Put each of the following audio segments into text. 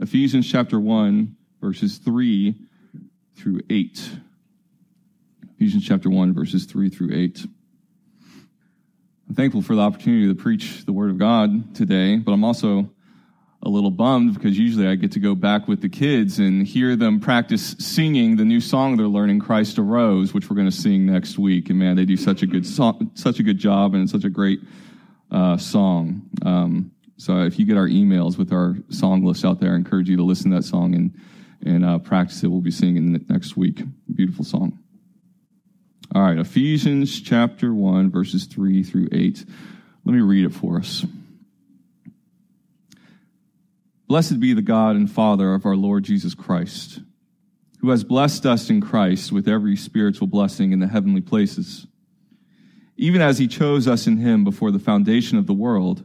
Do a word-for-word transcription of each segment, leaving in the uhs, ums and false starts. Ephesians chapter one, verses three through eight. Ephesians chapter one, verses three through eight. I'm thankful for the opportunity to preach the Word of God today, but I'm also a little bummed because usually I get to go back with the kids and hear them practice singing the new song they're learning, Christ Arose, which we're going to sing next week. And man, they do such a good song, such a good job, and it's such a great uh, song. Um, so if you get our emails with our song list out there, I encourage you to listen to that song and and uh, practice it. We'll be singing it next week. Beautiful song. All right, Ephesians chapter one, verses three through eight. Let me read it for us. Blessed be the God and Father of our Lord Jesus Christ, who has blessed us in Christ with every spiritual blessing in the heavenly places, even as he chose us in him before the foundation of the world,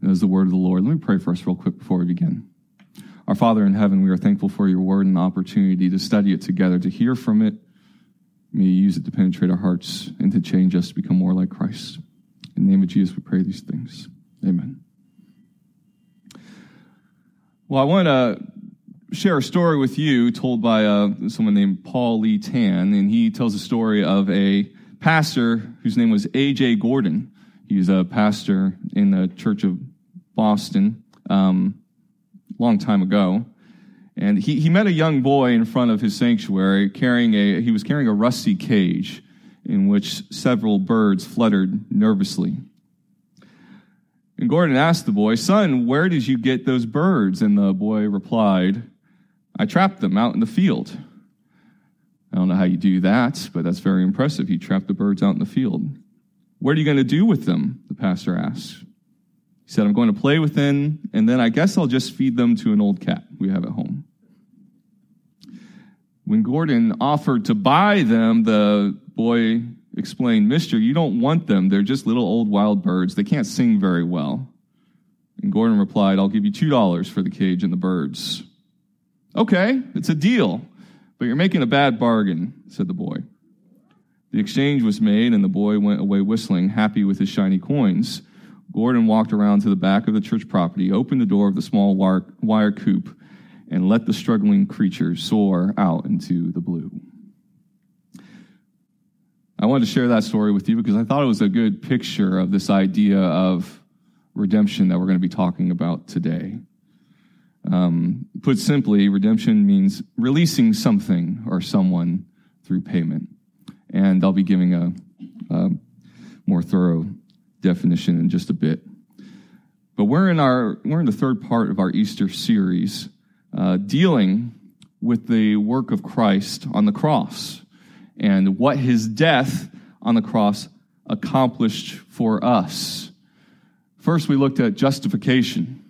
That is the word of the Lord. Let me pray for us real quick before we begin. Our Father in heaven, we are thankful for your word and the opportunity to study it together, to hear from it. May you use it to penetrate our hearts and to change us to become more like Christ. In the name of Jesus, we pray these things. Amen. Well, I want to share a story with you told by uh, someone named Paul Lee Tan, and he tells a story of a pastor whose name was A J. Gordon. He was a pastor in the Church of Boston um, a long time ago, and he, he met a young boy in front of his sanctuary carrying a he was carrying a rusty cage in which several birds fluttered nervously. And Gordon asked the boy, "Son, where did you get those birds?" And the boy replied, "I trapped them out in the field." I don't know how you do that, but that's very impressive. You trapped the birds out in the field. "What are you going to do with them?" the pastor asked. He said, "I'm going to play with them, and then I guess I'll just feed them to an old cat we have at home." When Gordon offered to buy them, the boy explained, "Mister, you don't want them. They're just little old wild birds. They can't sing very well." And Gordon replied, "I'll give you two dollars for the cage and the birds." "Okay, it's a deal, but you're making a bad bargain," said the boy. The exchange was made, and the boy went away whistling, happy with his shiny coins. Gordon walked around to the back of the church property, opened the door of the small wire, wire coop, and let the struggling creature soar out into the blue. I wanted to share that story with you because I thought it was a good picture of this idea of redemption that we're going to be talking about today. Um, put simply, redemption means releasing something or someone through payment. And I'll be giving a, a more thorough definition in just a bit. But we're in our we're in the third part of our Easter series, uh, dealing with the work of Christ on the cross, and what his death on the cross accomplished for us. First, we looked at justification.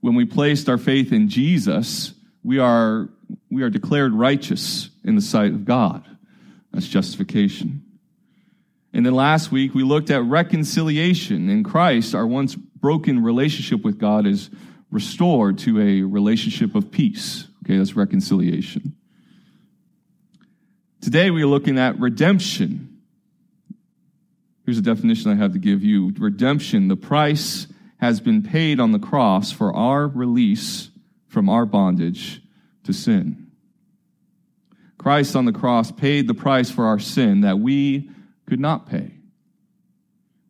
When we placed our faith in Jesus, we are we are declared righteous in the sight of God. That's justification. And then last week, we looked at reconciliation. In Christ, our once broken relationship with God is restored to a relationship of peace. Okay, that's reconciliation. Today, we are looking at redemption. Here's a definition I have to give you. Redemption, the price has been paid on the cross for our release from our bondage to sin. Christ on the cross paid the price for our sin that we could not pay.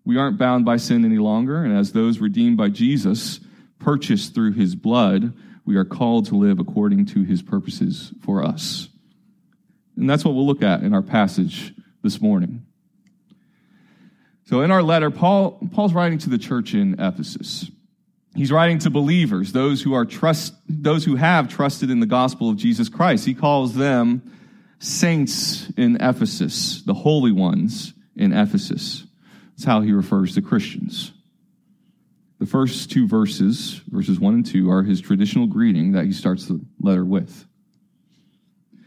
We aren't bound by sin any longer, and as those redeemed by Jesus, purchased through his blood, we are called to live according to his purposes for us. And that's what we'll look at in our passage this morning. So in our letter, Paul Paul's writing to the church in Ephesus. He's writing to believers, those who are trust, those who have trusted in the gospel of Jesus Christ. He calls them saints in Ephesus, the holy ones in Ephesus. That's how he refers to Christians. The first two verses, verses one and two, are his traditional greeting that he starts the letter with.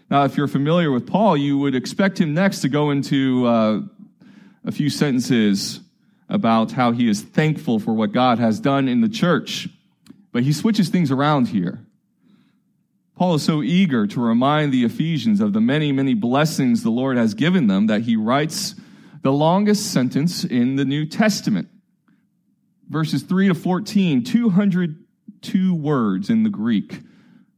Now, if you're familiar with Paul, you would expect him next to go into uh, a few sentences about how he is thankful for what God has done in the church. But he switches things around here. Paul is so eager to remind the Ephesians of the many, many blessings the Lord has given them that he writes the longest sentence in the New Testament. Verses three to fourteen, two hundred two words in the Greek.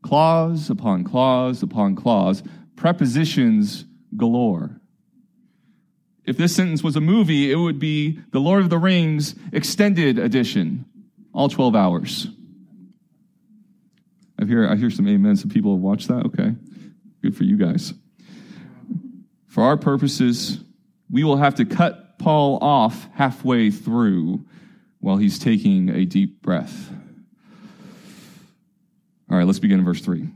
Clause upon clause upon clause. Prepositions galore. If this sentence was a movie, it would be The Lord of the Rings Extended Edition. All twelve hours. I hear, I hear some amens. Some people have watched that. Okay. Good for you guys. For our purposes, we will have to cut Paul off halfway through while he's taking a deep breath. All right, let's begin in verse three.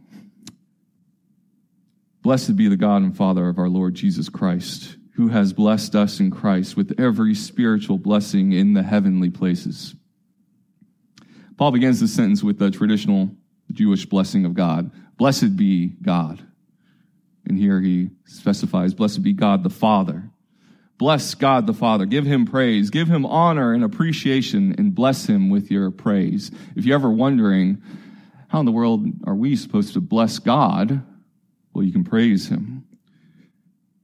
Blessed be the God and Father of our Lord Jesus Christ, who has blessed us in Christ with every spiritual blessing in the heavenly places. Paul begins this sentence with the traditional Jewish blessing of God. Blessed be God. And here he specifies, blessed be God the Father. Bless God the Father. Give him praise. Give him honor and appreciation, and bless him with your praise. If you're ever wondering, how in the world are we supposed to bless God? Well, you can praise him.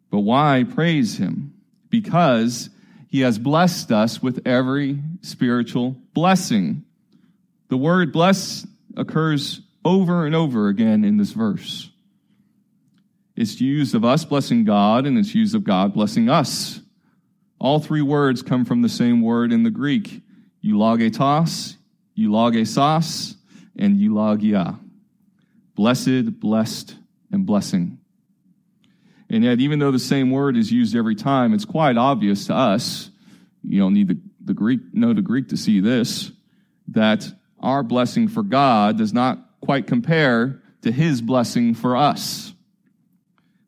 But why praise him? Because he has blessed us with every spiritual blessing. The word bless occurs over and over again in this verse. It's used of us blessing God, and it's used of God blessing us. All three words come from the same word in the Greek. Eulogetos, eulogesos, and eulogia. Blessed, blessed, and blessing. And yet, even though the same word is used every time, it's quite obvious to us, you don't need the, the Greek, know the Greek to see this, that our blessing for God does not quite compare to his blessing for us.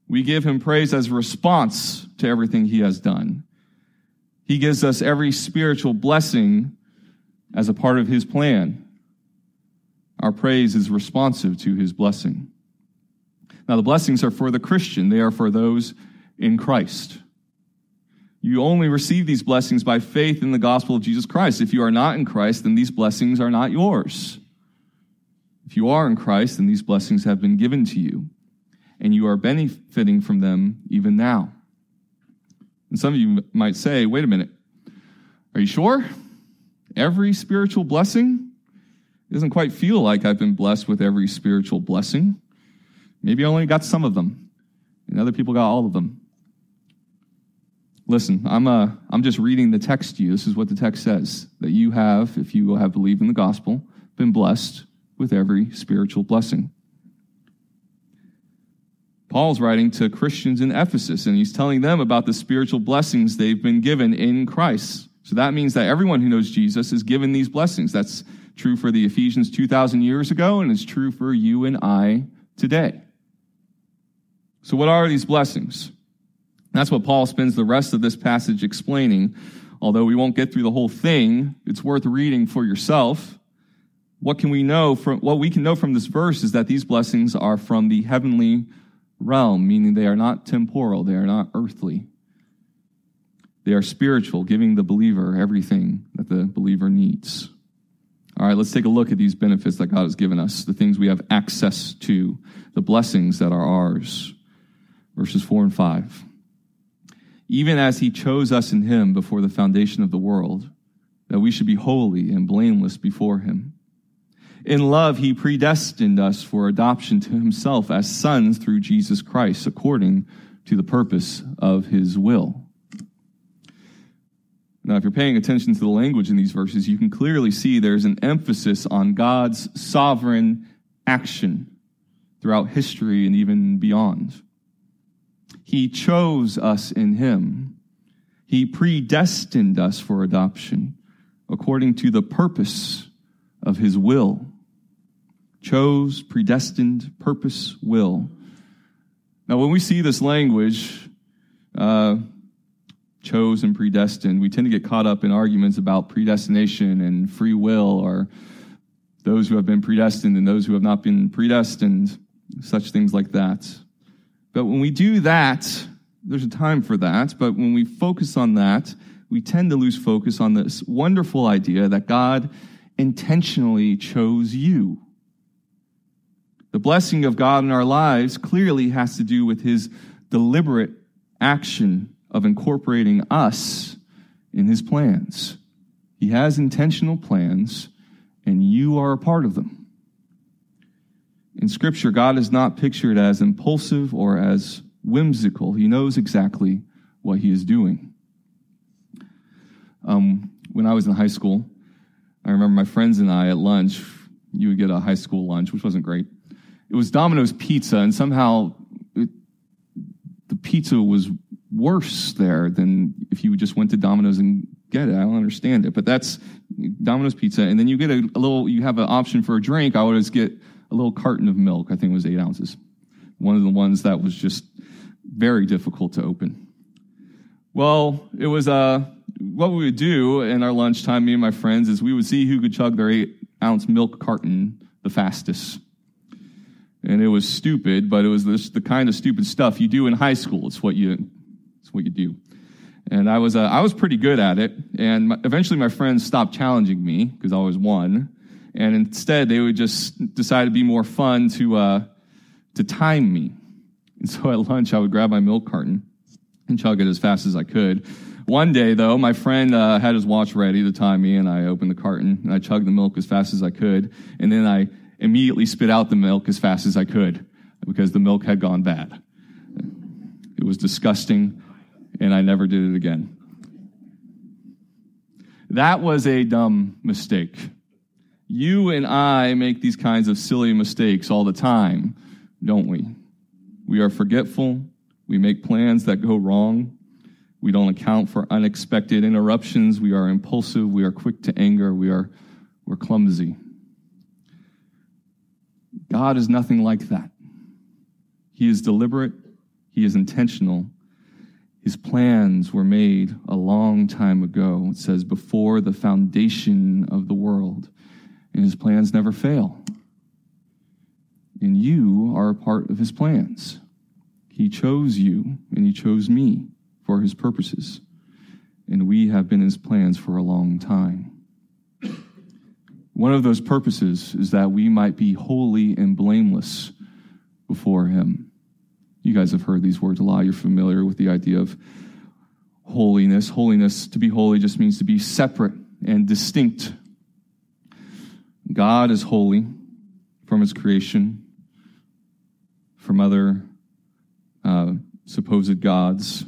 We give him praise as a response to everything he has done. He gives us every spiritual blessing as a part of his plan. Our praise is responsive to his blessing. Now, the blessings are for the Christian. They are for those in Christ. You only receive these blessings by faith in the gospel of Jesus Christ. If you are not in Christ, then these blessings are not yours. If you are in Christ, then these blessings have been given to you, and you are benefiting from them even now. And some of you might say, wait a minute, are you sure? Every spiritual blessing? It doesn't quite feel like I've been blessed with every spiritual blessing. Maybe I only got some of them, and other people got all of them. Listen, I'm uh, I'm just reading the text to you. This is what the text says, that you have, if you have believed in the gospel, been blessed with every spiritual blessing. Paul's writing to Christians in Ephesus, and he's telling them about the spiritual blessings they've been given in Christ. So that means that everyone who knows Jesus is given these blessings. That's true for the Ephesians two thousand years ago, and it's true for you and I today. So what are these blessings? That's what Paul spends the rest of this passage explaining. Although we won't get through the whole thing, it's worth reading for yourself. What can we know from what we can know from this verse is that these blessings are from the heavenly realm, meaning they are not temporal, they are not earthly. They are spiritual, giving the believer everything that the believer needs. All right, let's take a look at these benefits that God has given us, the things we have access to, the blessings that are ours. Verses four and five. Even as he chose us in him before the foundation of the world, that we should be holy and blameless before him. In love, he predestined us for adoption to himself as sons through Jesus Christ, according to the purpose of his will. Now, if you're paying attention to the language in these verses, you can clearly see there's an emphasis on God's sovereign action throughout history and even beyond. He chose us in him. He predestined us for adoption according to the purpose of his will. Chose, predestined, purpose, will. Now, when we see this language, uh, chose and predestined. We tend to get caught up in arguments about predestination and free will, or those who have been predestined and those who have not been predestined, such things like that. But when we do that, there's a time for that, but when we focus on that, we tend to lose focus on this wonderful idea that God intentionally chose you. The blessing of God in our lives clearly has to do with his deliberate action of incorporating us in his plans. He has intentional plans, and you are a part of them. In Scripture, God is not pictured as impulsive or as whimsical. He knows exactly what he is doing. Um, when I was in high school, I remember my friends and I at lunch, you would get a high school lunch, which wasn't great. It was Domino's Pizza, and somehow it, the pizza was worse there than if you just went to Domino's and get it. I don't understand it, but that's Domino's Pizza. And then you get a, a little, you have an option for a drink. I would always get a little carton of milk. I think it was eight ounces. One of the ones that was just very difficult to open. Well, it was, uh, what we would do in our lunchtime, me and my friends, is we would see who could chug their eight-ounce milk carton the fastest. And it was stupid, but it was this, the kind of stupid stuff you do in high school. It's what you, it's what you do. And I was, uh, I was pretty good at it. And my, eventually, my friends stopped challenging me because I always won. And instead, they would just decide to be more fun to, uh, to time me. And so at lunch, I would grab my milk carton and chug it as fast as I could. One day, though, my friend uh, had his watch ready to time me, and I opened the carton and I chugged the milk as fast as I could, and then I immediately spit out the milk as fast as I could because the milk had gone bad. It was disgusting, and I never did it again. That was a dumb mistake. You and I make these kinds of silly mistakes all the time, don't we? We are forgetful. We make plans that go wrong. We don't account for unexpected interruptions. We are impulsive. We are quick to anger. We are we're clumsy. God is nothing like that. He is deliberate. He is intentional. His plans were made a long time ago. It says, before the foundation of the world. And his plans never fail. And you are a part of his plans. He chose you, and he chose me for his purposes. And we have been his plans for a long time. One of those purposes is that we might be holy and blameless before him. You guys have heard these words a lot. You're familiar with the idea of holiness. Holiness, to be holy, just means to be separate and distinct. God is holy from his creation, from other uh, supposed gods.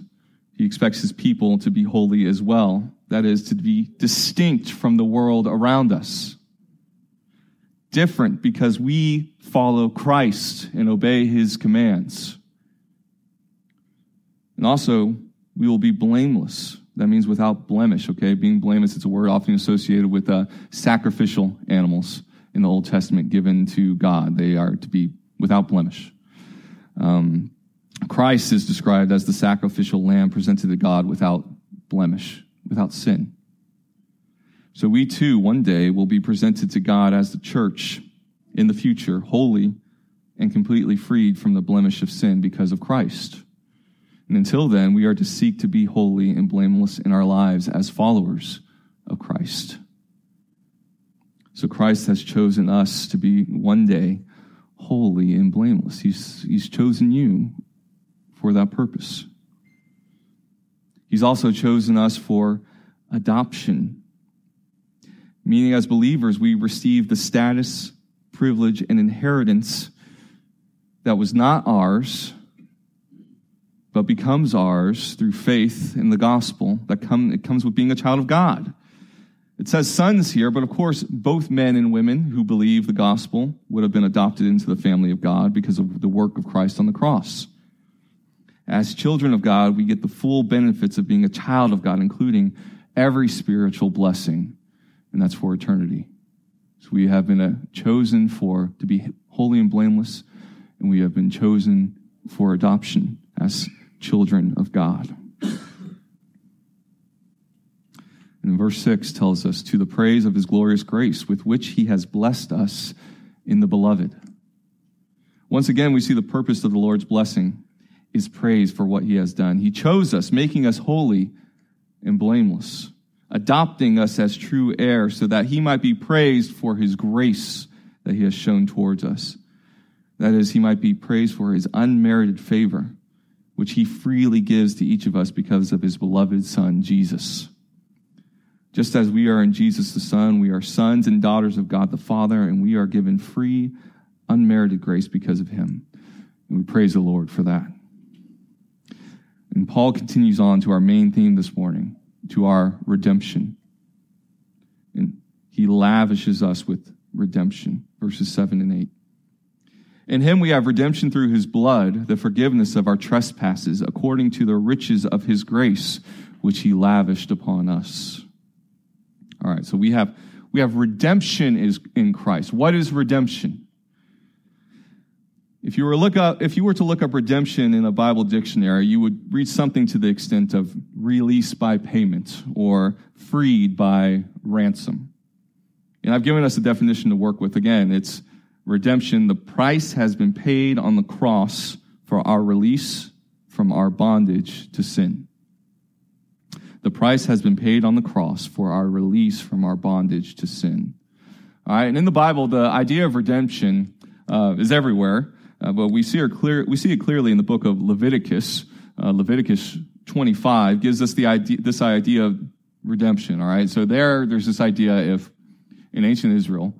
He expects his people to be holy as well. That is, to be distinct from the world around us. Different because we follow Christ and obey his commands. And also, we will be blameless. That means without blemish, okay? Being blameless, it's a word often associated with uh, sacrificial animals in the Old Testament given to God. They are to be without blemish. Um, Christ is described as the sacrificial lamb presented to God without blemish, without sin. So we too, one day, will be presented to God as the church in the future, holy and completely freed from the blemish of sin because of Christ. And until then, we are to seek to be holy and blameless in our lives as followers of Christ. So Christ has chosen us to be one day holy and blameless. He's, he's chosen you for that purpose. He's also chosen us for adoption. Meaning, as believers, we receive the status, privilege, and inheritance that was not ours, but becomes ours through faith in the gospel. That come, it comes with being a child of God. It says sons here, but of course, both men and women who believe the gospel would have been adopted into the family of God because of the work of Christ on the cross. As children of God, we get the full benefits of being a child of God, including every spiritual blessing. And that's for eternity. So we have been uh, chosen for to be holy and blameless, and we have been chosen for adoption as children of God. And verse six tells us, to the praise of his glorious grace with which he has blessed us in the beloved. Once again, we see the purpose of the Lord's blessing is praise for what he has done. He chose us, making us holy and blameless, adopting us as true heirs so that he might be praised for his grace that he has shown towards us. That is, he might be praised for his unmerited favor, which he freely gives to each of us because of his beloved Son, Jesus. Just as we are in Jesus the Son, we are sons and daughters of God the Father, and we are given free, unmerited grace because of him. And we praise the Lord for that. And Paul continues on to our main theme this morning, to our redemption. And he lavishes us with redemption, verses seven and eight. In him we have redemption through his blood, the forgiveness of our trespasses, according to the riches of his grace, which he lavished upon us. All right, so we have we have redemption is in Christ. What is redemption? If you were look up, if you were to look up redemption in a Bible dictionary, you would read something to the extent of release by payment or freed by ransom. And I've given us a definition to work with. Again, it's redemption. The price has been paid on the cross for our release from our bondage to sin. The price has been paid on the cross for our release from our bondage to sin. All right, and in the Bible, the idea of redemption uh, is everywhere. Uh, but we see, her clear, we see it clearly in the book of Leviticus. Uh, Leviticus twenty-five gives us the idea, this idea of redemption. All right, so there, there's this idea if in ancient Israel,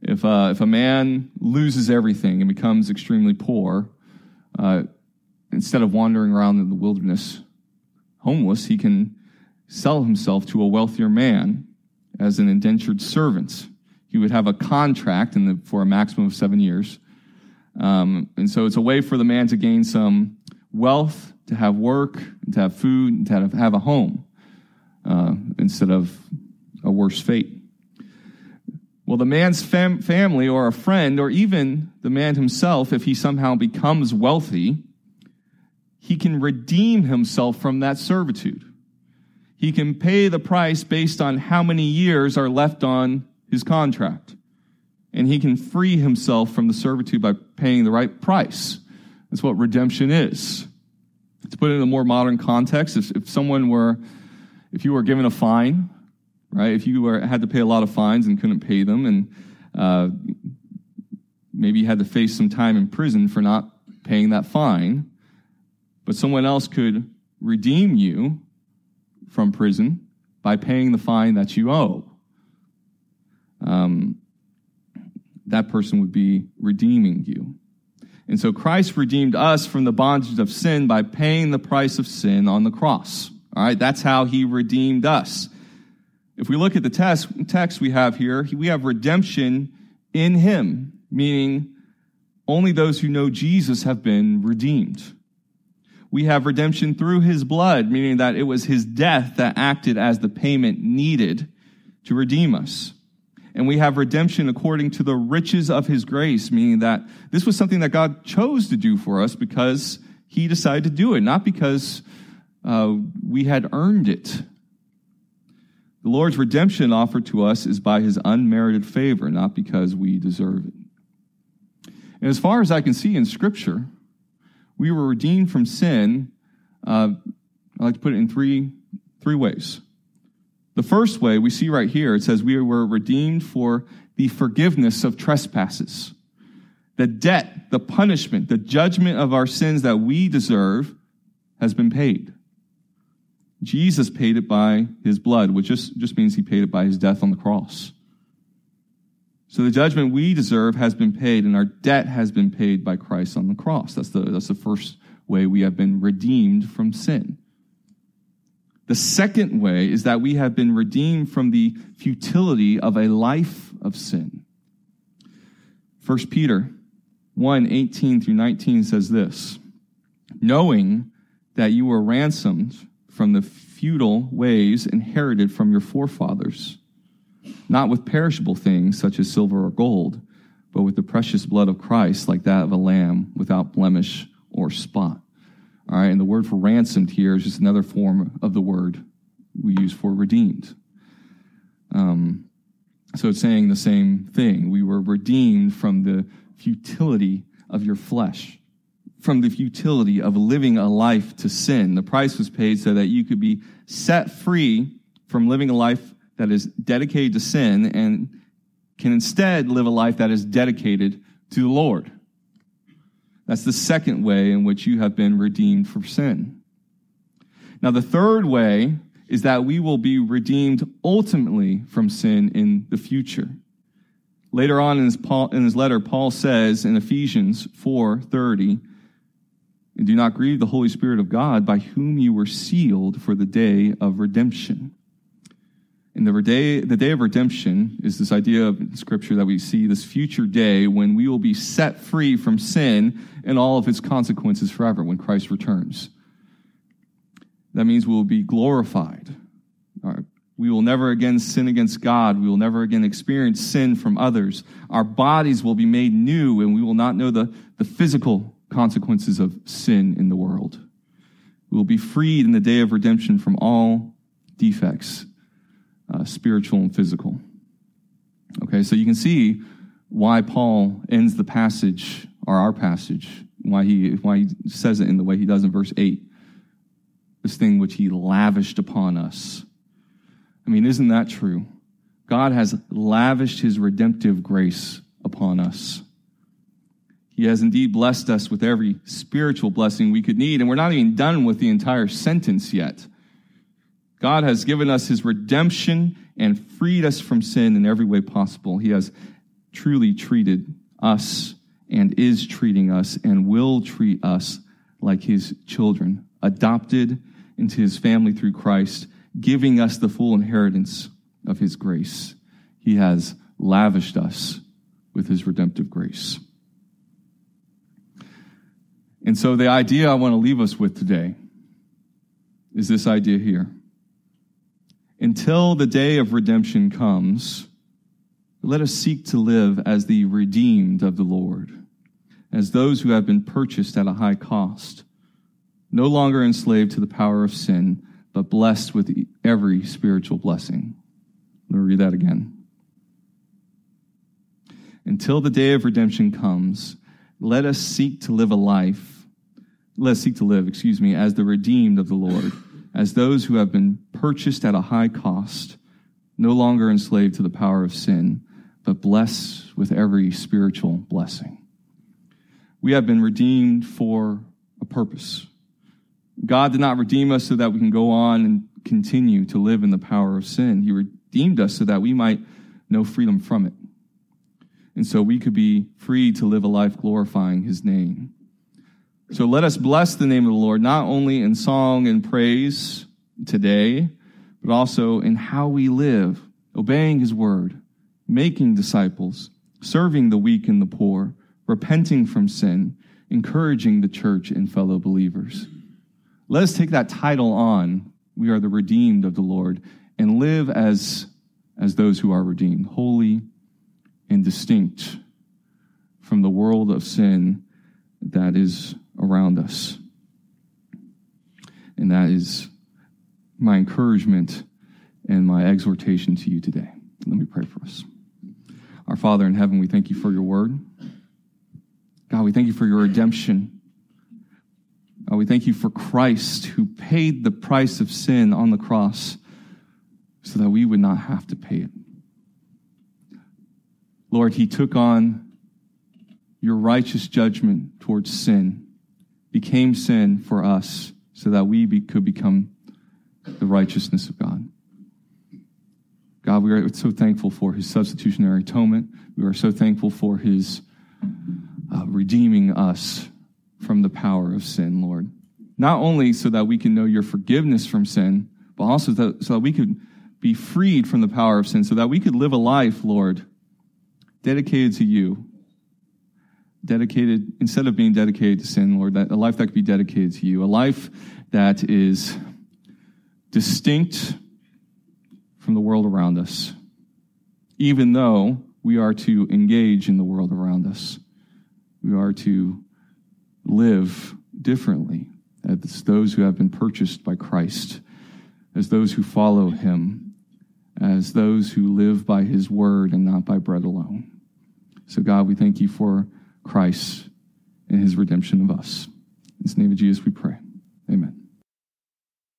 if uh, if a man loses everything and becomes extremely poor, uh, instead of wandering around in the wilderness homeless, he can sell himself to a wealthier man as an indentured servant. He would have a contract in the, for a maximum of seven years. Um, and so it's a way for the man to gain some wealth, to have work, to have food, and to have, have a home uh, instead of a worse fate. Well, the man's fam- family or a friend or even the man himself, if he somehow becomes wealthy, he can redeem himself from that servitude. He can pay the price based on how many years are left on his contract. And he can free himself from the servitude by paying the right price. That's what redemption is. To put it in a more modern context, if, if someone were, if you were given a fine, right, if you were, had to pay a lot of fines and couldn't pay them, and uh, maybe you had to face some time in prison for not paying that fine, but someone else could redeem you from prison by paying the fine that you owe. Um, that person would be redeeming you. And so Christ redeemed us from the bondage of sin by paying the price of sin on the cross. All right, that's how he redeemed us. If we look at the text, text we have here, we have redemption in him, meaning only those who know Jesus have been redeemed. We have redemption through his blood, meaning that it was his death that acted as the payment needed to redeem us. And we have redemption according to the riches of his grace, meaning that this was something that God chose to do for us because he decided to do it, not because uh, we had earned it. The Lord's redemption offered to us is by his unmerited favor, not because we deserve it. And as far as I can see in Scripture, we were redeemed from sin. Uh, I like to put it in three three ways. The first way we see right here, it says we were redeemed for the forgiveness of trespasses. The debt, the punishment, the judgment of our sins that we deserve has been paid. Jesus paid it by his blood, which just, just means he paid it by his death on the cross. So the judgment we deserve has been paid, and our debt has been paid by Christ on the cross. That's the, that's the first way we have been redeemed from sin. The second way is that we have been redeemed from the futility of a life of sin. First Peter one, eighteen through nineteen says this, knowing that you were ransomed from the futile ways inherited from your forefathers, not with perishable things such as silver or gold, but with the precious blood of Christ, like that of a lamb without blemish or spot. All right, and the word for ransomed here is just another form of the word we use for redeemed. Um, so it's saying the same thing. We were redeemed from the futility of your flesh, from the futility of living a life to sin. The price was paid so that you could be set free from living a life that is dedicated to sin and can instead live a life that is dedicated to the Lord. That's the second way in which you have been redeemed from sin. Now, the third way is that we will be redeemed ultimately from sin in the future. Later on in his, Paul, in his letter, Paul says in Ephesians four thirty, "Do not grieve the Holy Spirit of God, by whom you were sealed for the day of redemption." And the day, the day of redemption is this idea of Scripture that we see, this future day when we will be set free from sin and all of its consequences forever when Christ returns. That means we'll be glorified. We will never again sin against God. We will never again experience sin from others. Our bodies will be made new, and we will not know the, the physical consequences of sin in the world. We will be freed in the day of redemption from all defects, uh, spiritual and physical. Okay, so you can see why Paul ends the passage, or our passage, why he, why he says it in the way he does in verse eight. This thing which he lavished upon us. I mean, isn't that true? God has lavished his redemptive grace upon us. He has indeed blessed us with every spiritual blessing we could need, and we're not even done with the entire sentence yet. God has given us his redemption and freed us from sin in every way possible. He has truly treated us and is treating us and will treat us like his children, adopted into his family through Christ, giving us the full inheritance of his grace. He has lavished us with his redemptive grace. And so the idea I want to leave us with today is this idea here. Until the day of redemption comes, let us seek to live as the redeemed of the Lord, as those who have been purchased at a high cost, no longer enslaved to the power of sin, but blessed with every spiritual blessing. Let me read that again. Until the day of redemption comes, let us seek to live a life, let us seek to live, excuse me, as the redeemed of the Lord, as those who have been purchased at a high cost, no longer enslaved to the power of sin, but blessed with every spiritual blessing. We have been redeemed for a purpose. God did not redeem us so that we can go on and continue to live in the power of sin. He redeemed us so that we might know freedom from it. And so we could be free to live a life glorifying his name. So let us bless the name of the Lord, not only in song and praise today, but also in how we live, obeying his word, making disciples, serving the weak and the poor, repenting from sin, encouraging the church and fellow believers. Let us take that title on, we are the redeemed of the Lord, and live as, as those who are redeemed, holy and distinct from the world of sin that is around us. And that is my encouragement and my exhortation to you today. Let me pray for us. Our Father in heaven, we thank you for your word. God, we thank you for your redemption. God, we thank you for Christ who paid the price of sin on the cross so that we would not have to pay it. Lord, he took on your righteous judgment towards sin, became sin for us so that we be, could become the righteousness of God. God, we are so thankful for his substitutionary atonement. We are so thankful for his uh, redeeming us from the power of sin, Lord. Not only so that we can know your forgiveness from sin, but also that, so that we could be freed from the power of sin, so that we could live a life, Lord, dedicated to you, dedicated, instead of being dedicated to sin, Lord, that a life that could be dedicated to you, a life that is distinct from the world around us, even though we are to engage in the world around us. We are to live differently as those who have been purchased by Christ, as those who follow him, as those who live by his word and not by bread alone. So God, we thank you for Christ and his redemption of us. In the name of Jesus we pray. Amen.